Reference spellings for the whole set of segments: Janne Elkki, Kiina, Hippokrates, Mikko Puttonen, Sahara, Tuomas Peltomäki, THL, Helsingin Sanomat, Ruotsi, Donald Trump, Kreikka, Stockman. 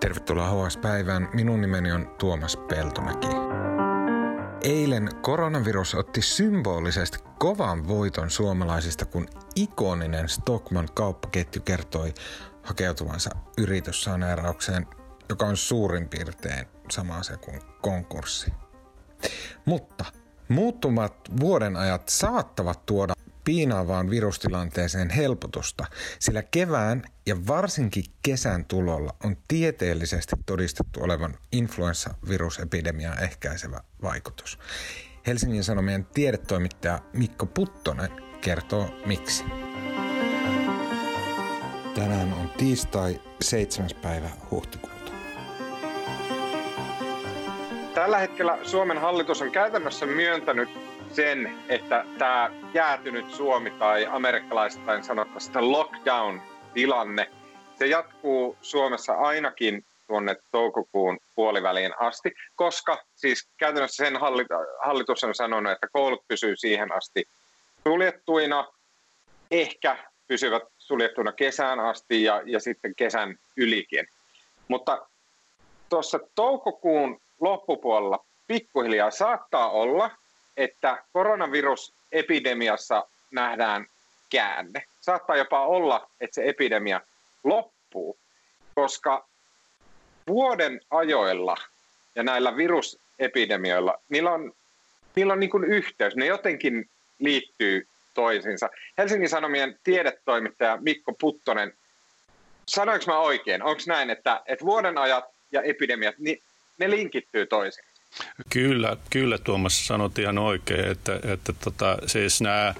Tervetuloa HS-päivään. Minun nimeni on Tuomas Peltomäki. Eilen koronavirus otti symbolisesti kovan voiton suomalaisista, kun ikoninen Stockman kauppaketju kertoi hakeutuvansa yrityssaneeraukseen, joka on suurin piirtein sama asia kuin konkurssi. Mutta muuttumat vuodenajat saattavat tuoda piinaavaan virustilanteeseen helpotusta, sillä kevään ja varsinkin kesän tulolla on tieteellisesti todistettu olevan influenssavirusepidemiaa ehkäisevä vaikutus. Helsingin Sanomien tiedetoimittaja Mikko Puttonen kertoo miksi. Tänään on tiistai 7. päivä huhtikuuta. Tällä hetkellä Suomen hallitus on käytännössä myöntänyt sen, että tämä jäätynyt Suomi tai amerikkalaistain sanottaisiin lockdown-tilanne, se jatkuu Suomessa ainakin tuonne toukokuun puoliväliin asti, koska siis käytännössä sen hallitus on sanonut, että koulut pysyy siihen asti suljettuina, ehkä pysyvät suljettuina kesään asti ja sitten kesän ylikin. Mutta tuossa toukokuun loppupuolella pikkuhiljaa saattaa olla, että koronavirusepidemiassa nähdään käänne. Saattaa jopa olla, että se epidemia loppuu, koska vuoden ajoilla ja näillä virusepidemioilla, niillä on niin kuin yhteys. Ne jotenkin liittyy toisiinsa. Helsingin Sanomien tiedetoimittaja Mikko Puttonen, sanoinko mä oikein? Onko näin, että vuodenajat ja epidemiat, niin ne linkittyy toisiinsa? Kyllä Tuomas sanot ihan oikein, että siis nämä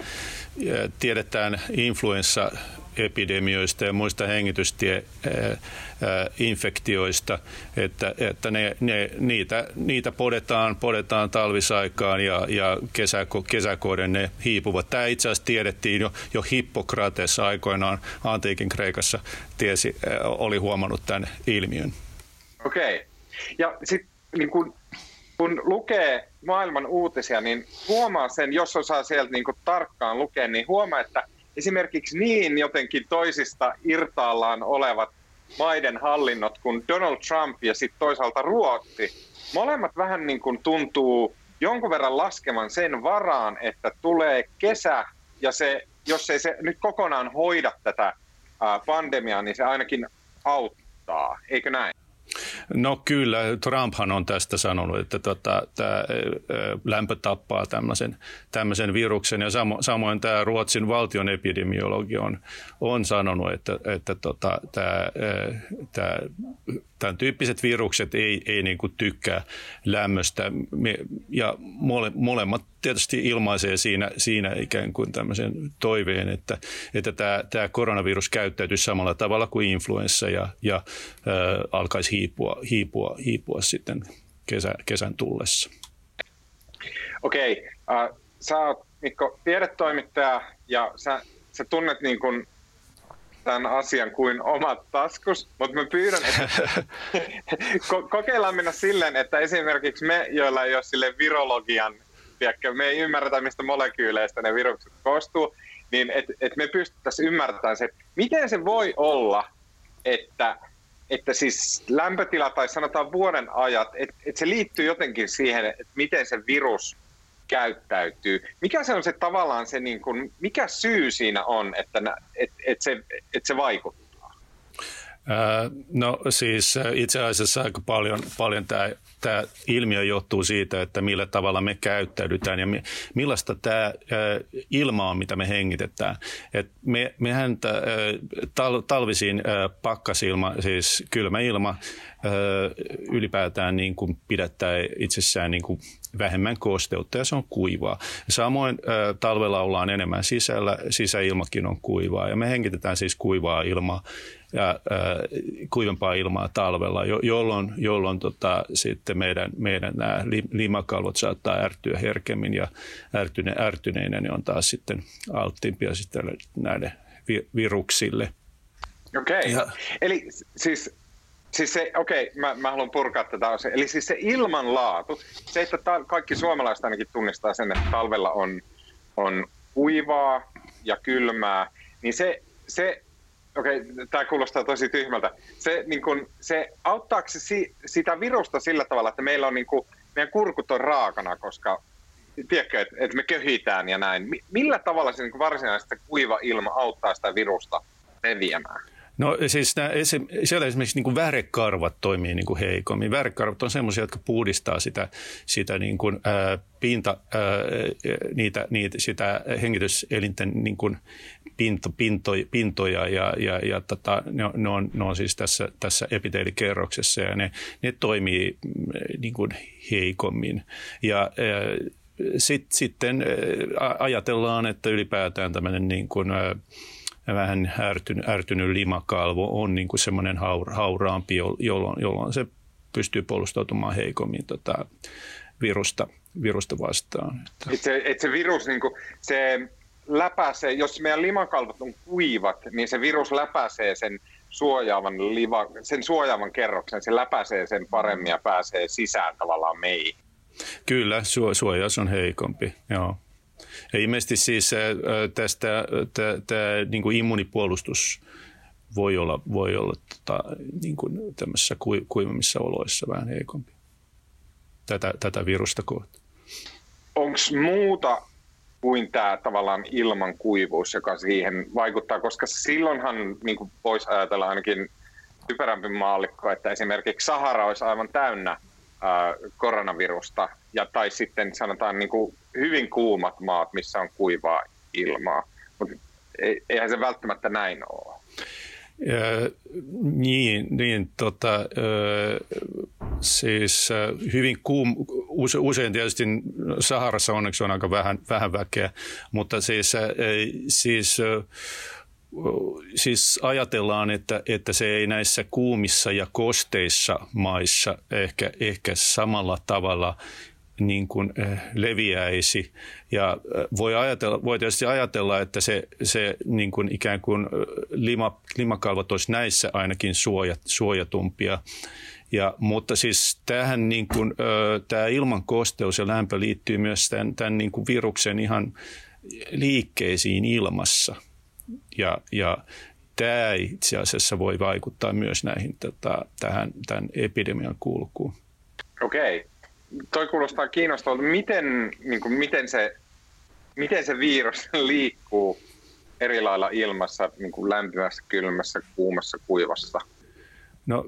tiedetään influenssaepidemioista ja muista hengitystieinfektioista, että niitä podetaan talvisaikaan ja kesäkoiden ne hiipuvat. Tämä itse asiassa tiedettiin jo Hippokrates aikoinaan antiikin Kreikassa oli huomannut tämän ilmiön. Okei. Ja sitten niin kun lukee maailman uutisia, niin huomaa sen, jos osaa sieltä niin kuin tarkkaan lukea, niin huomaa, että esimerkiksi niin jotenkin toisista irtaallaan olevat maiden hallinnot kuin Donald Trump ja sitten toisaalta Ruotsi, molemmat vähän niin kuin tuntuu jonkun verran laskevan sen varaan, että tulee kesä ja se, jos ei se nyt kokonaan hoida tätä pandemiaa, niin se ainakin auttaa, eikö näin? No kyllä, Trumphan on tästä sanonut, että tämä lämpö tappaa tämmöisen viruksen ja samoin tämä Ruotsin valtion epidemiologi on sanonut, että tämän tyyppiset virukset ei niin kuin tykkää lämmöstä ja molemmat tietysti ilmaisee siinä ikään kuin tämmöisen toiveen, että tämä koronavirus käyttäytyisi samalla tavalla kuin influenssa ja alkaisi hiipua sitten kesän tullessa. Okei. Sä oot, Mikko, tiedetoimittaja ja sä tunnet niin kuin tämän asian kuin omat taskus, mutta mä pyydän, että kokeillaan mennä silleen, että esimerkiksi me, joilla ei ole sille virologian, me ei ymmärretä, mistä molekyyleistä ne virukset koostuu, niin et me pystyttäisiin ymmärtämään se, miten se voi olla, että siis lämpötila tai sanotaan vuoden ajat, että se liittyy jotenkin siihen, että miten se virus käyttäytyy. Mikä se on se tavallaan se, niin kuin, mikä syy siinä on, että se vaikuttaa? No siis itse asiassa aika paljon tämä ilmiö johtuu siitä, että millä tavalla me käyttäydytään ja millaista tämä ilma on, mitä me hengitetään. Et mehän talvisiin pakkasilma, siis kylmä ilma, ylipäätään niin kuin pidättää itsessään niin kuin vähemmän kosteutta ja se on kuivaa. Samoin talvella ollaan enemmän sisällä, sisäilmakin on kuivaa ja me hengitetään siis kuivaa ilmaa ja kuivempaa ilmaa talvella, jolloin sitten meidän nämä limakalvot saattaa ärtyä herkemmin ja ärtyneinä ne on taas sitten alttiimpia sitten näille viruksille. Okei. Ja, eli siis se, mä haluan purkaa tätä asiaa. Eli siis se ilmanlaatu, se että kaikki suomalaiset ainakin tunnistaa sen, että talvella on kuivaa ja kylmää, niin se Okei, tämä kuulostaa tosi tyhmältä. Se auttaako se sitä virusta sillä tavalla, että meillä on niin kuin, meidän kurkut on raakana, koska tiedätkö, että me köhitään ja näin. Millä tavalla se niin varsinaisesti kuiva ilma auttaa sitä virusta leviämään? No siis siellä esimerkiksi niin kuin värekarvat toimii niin kuin heikommin. Värekarvat on semmoisia, jotka puhdistaa sitä niin kuin, sitä hengityselinten niin kuin pintoja ja ne on siis tässä epiteelikerroksessa ja ne toimii niin kuin heikommin ja sitten ajatellaan, että ylipäätään tämmöinen niin kuin vähän ärtynyt limakalvo on niin kuin semmoinen hauraampi, jolloin se pystyy puolustautumaan heikommin virusta vastaan. Et se virus niin kuin, se läpäisee, jos meidän limakalvot on kuivat, niin se virus läpäisee sen suojaavan kerroksen, se läpäisee sen paremmin ja pääsee sisään tavallaan meihin. Kyllä, suojaus on heikompi, joo. Ja ilmeisesti siis tämä niin kuin immunipuolustus voi olla niin kuin tämmöisissä kuivimmissa oloissa vähän heikompi tätä virusta kohtaan. Onko muuta kuin tämä tavallaan ilman kuivuus, joka siihen vaikuttaa? Koska silloinhan niin kuin voisi ajatella ainakin typerämpi maallikko, että esimerkiksi Sahara olisi aivan täynnä koronavirusta, ja tai sitten sanotaan niin kuin hyvin kuumat maat, missä on kuivaa ilmaa, mutta eihän se välttämättä näin ole. Siis hyvin usein tietysti Saharassa onneksi on aika vähän väkeä, mutta siis ajatellaan, että se ei näissä kuumissa ja kosteissa maissa ehkä samalla tavalla niin kuin leviäisi, ja voi tietysti ajatella, että se niin kuin ikään kuin limakalvot olisi näissä ainakin suojatumpia. Mutta siis tähän niin kuin tämä ilman kosteus ja lämpö liittyy myös tämän niin kuin viruksen ihan liikkeisiin ilmassa. Ja tämä itse asiassa voi vaikuttaa myös näihin tämän epidemian kulkuun. Okei. Toi kuulostaa kiinnostavalta. Miten se virus liikkuu eri lailla ilmassa, niin kuin lämpimässä, kylmässä, kuumassa, kuivassa? No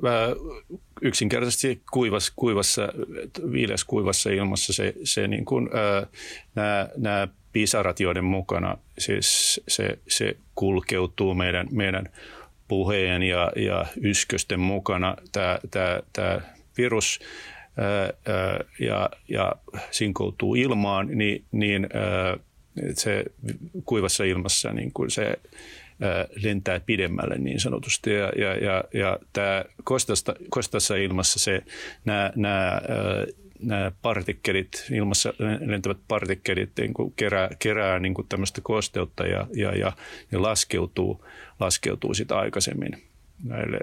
yksinkertaisesti viileässä kuivassa ilmassa se niin kuin nämä pisarat, joiden mukana siis se kulkeutuu meidän puheen ja yskösten mukana tämä virus ja sinkoutuu ilmaan, niin se kuivassa ilmassa niin kuin se lentää pidemmälle niin sanotusti, ja tämä kosteassa ilmassa se nämä partikkelit, ilmassa lentävät partikkelit niin kuin kerää niin kuin tämmöistä kosteutta ja laskeutuu sit aikaisemmin näille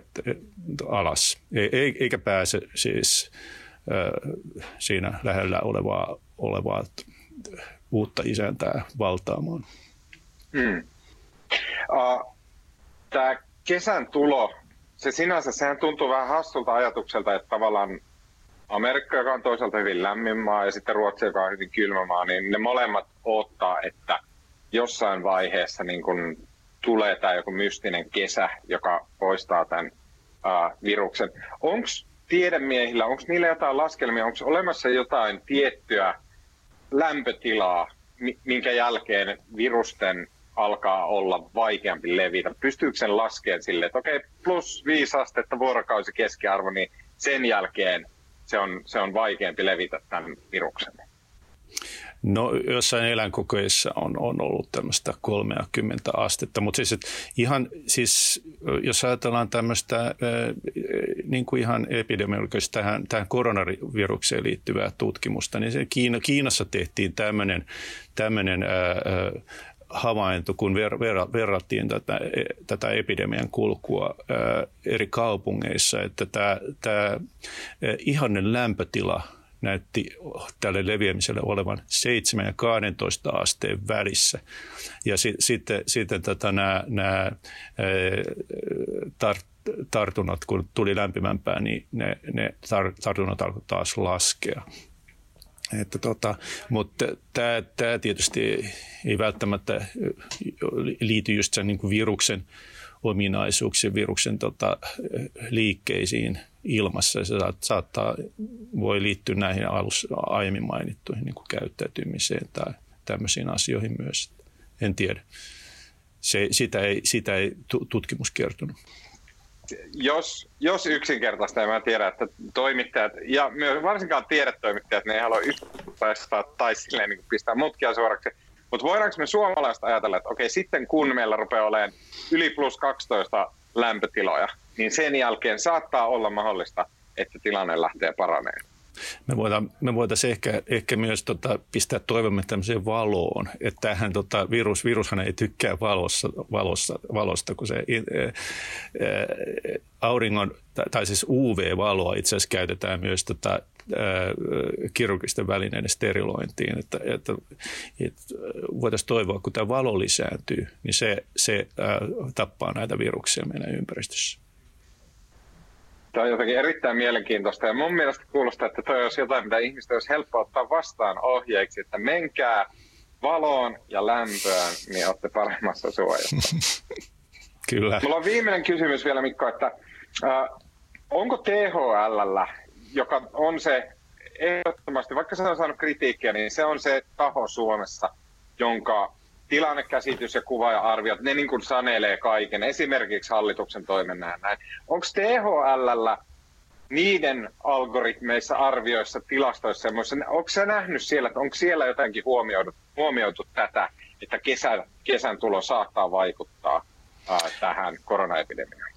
alas, eikä pääse siis siinä lähellä olevaa uutta isäntää valtaamaan. Tämä kesän tulo, sehän tuntuu vähän hassulta ajatukselta, että tavallaan Amerikka, joka on toisaalta hyvin lämmin maa, ja sitten Ruotsi, joka on hyvin kylmä maa, niin ne molemmat odottaa, että jossain vaiheessa niin kun tulee tämä joku mystinen kesä, joka poistaa tämän viruksen. Onko tiedemiehillä, onko niillä jotain laskelmia, onko olemassa jotain tiettyä lämpötilaa, minkä jälkeen virusten alkaa olla vaikeampi levitä? Pystyykö sen laskemaan silleen, että okei, +5 astetta vuorokausi keskiarvo, niin sen jälkeen se on vaikeampi levitä tämän viruksen? No jossain eläinkokeissa on ollut tämmöistä 30 astetta, mutta siis ihan siis jos ajatellaan tämmöistä niin kuin ihan epidemiologisesti tähän koronavirukseen liittyvää tutkimusta, niin se Kiinassa tehtiin tämmöinen havainto, kun verrattiin tätä epidemian kulkua eri kaupungeissa, että tämä ihanen lämpötila näytti tälle leviämiselle olevan 7 ja 12 asteen välissä. Ja nämä tartunnat, kun tuli lämpimämpää, niin ne tartunnat alkoi taas laskea. Mutta tämä tietysti ei välttämättä liity just sen niin kuin viruksen ominaisuuksiin, viruksen liikkeisiin ilmassa. Se voi liittyä näihin aiemmin mainittuihin niin kuin käyttäytymiseen tai tämmöisiin asioihin myös. En tiedä. Sitä ei tutkimus kertonut. Jos yksinkertaista, en tiedä, että toimittajat ja myös varsinkaan tiedetoimittajat, ne ei halua yksipäistää tai silleen niin pistää mutkia suoraksi. Mutta voidaanko me suomalaiset ajatella, että okei, sitten kun meillä rupeaa olemaan yli plus 12 lämpötiloja, niin sen jälkeen saattaa olla mahdollista, että tilanne lähtee paranemaan. Me voitaisiin ehkä myös pistää toivomme tämmöiseen valoon, että tämähän virushan ei tykkää valosta, kun se auringon tai siis UV-valoa itse asiassa käytetään myös kirurgisten välineiden sterilointiin, että voitaisiin toivoa, kun tämä valo lisääntyy, niin se tappaa näitä viruksia meidän ympäristössä. Tämä on jotenkin erittäin mielenkiintoista ja mun mielestä kuulostaa, että toi olisi jotain, mitä ihmistä olisi helppo ottaa vastaan ohjeiksi, että menkää valoon ja lämpöön, niin olette paremmassa suojassa. Kyllä. Mulla on viimeinen kysymys vielä, Mikko, että onko THL, joka on se ehdottomasti, vaikka se on saanut kritiikkiä, niin se on se taho Suomessa, jonka tilannekäsitys ja kuva ja arviot, ne niin kuin sanelee kaiken, esimerkiksi hallituksen toiminnan näin. Onko THL:llä niiden algoritmeissa, arvioissa, tilastoissa, onko sä nähnyt siellä, että onko siellä jotenkin huomioitu tätä, että kesän tulo saattaa vaikuttaa tähän koronaepidemiaan?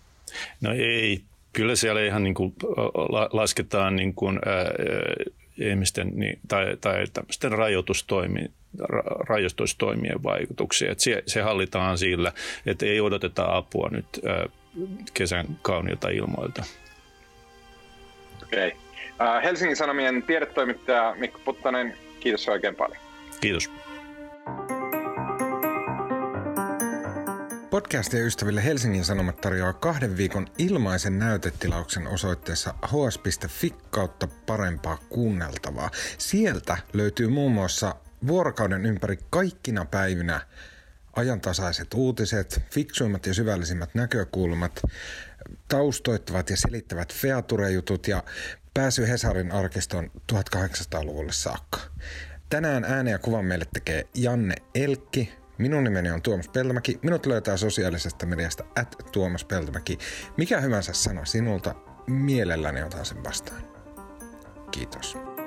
No ei, kyllä siellä ihan niin kuin lasketaan niin kuin ihmisten tai tämmöisten rajoitustoimien vaikutuksia. Että se hallitaan sillä, että ei odoteta apua nyt kesän kauniilta ilmoilta. Okei. Helsingin Sanomien tiedetoimittaja Mikko Puttonen, kiitos oikein paljon. Kiitos. Podcastien ystäville Helsingin Sanomat tarjoaa 2 viikon ilmaisen näytetilauksen osoitteessa hs.fi/parempaa kuunneltavaa. Sieltä löytyy muun muassa vuorokauden ympäri kaikkina päivinä ajantasaiset uutiset, fiksuimmat ja syvällisimmät näkökulmat, taustoittavat ja selittävät feature-jutut ja pääsy Hesarin arkistoon 1800-luvulle saakka. Tänään äänen ja kuvan meille tekee Janne Elkki. Minun nimeni on Tuomas Peltomäki. Minut löytää sosiaalisesta mediasta @tuomaspeltomäki. Mikä hyvänsä sana sinulta, mielelläni otan sen vastaan. Kiitos.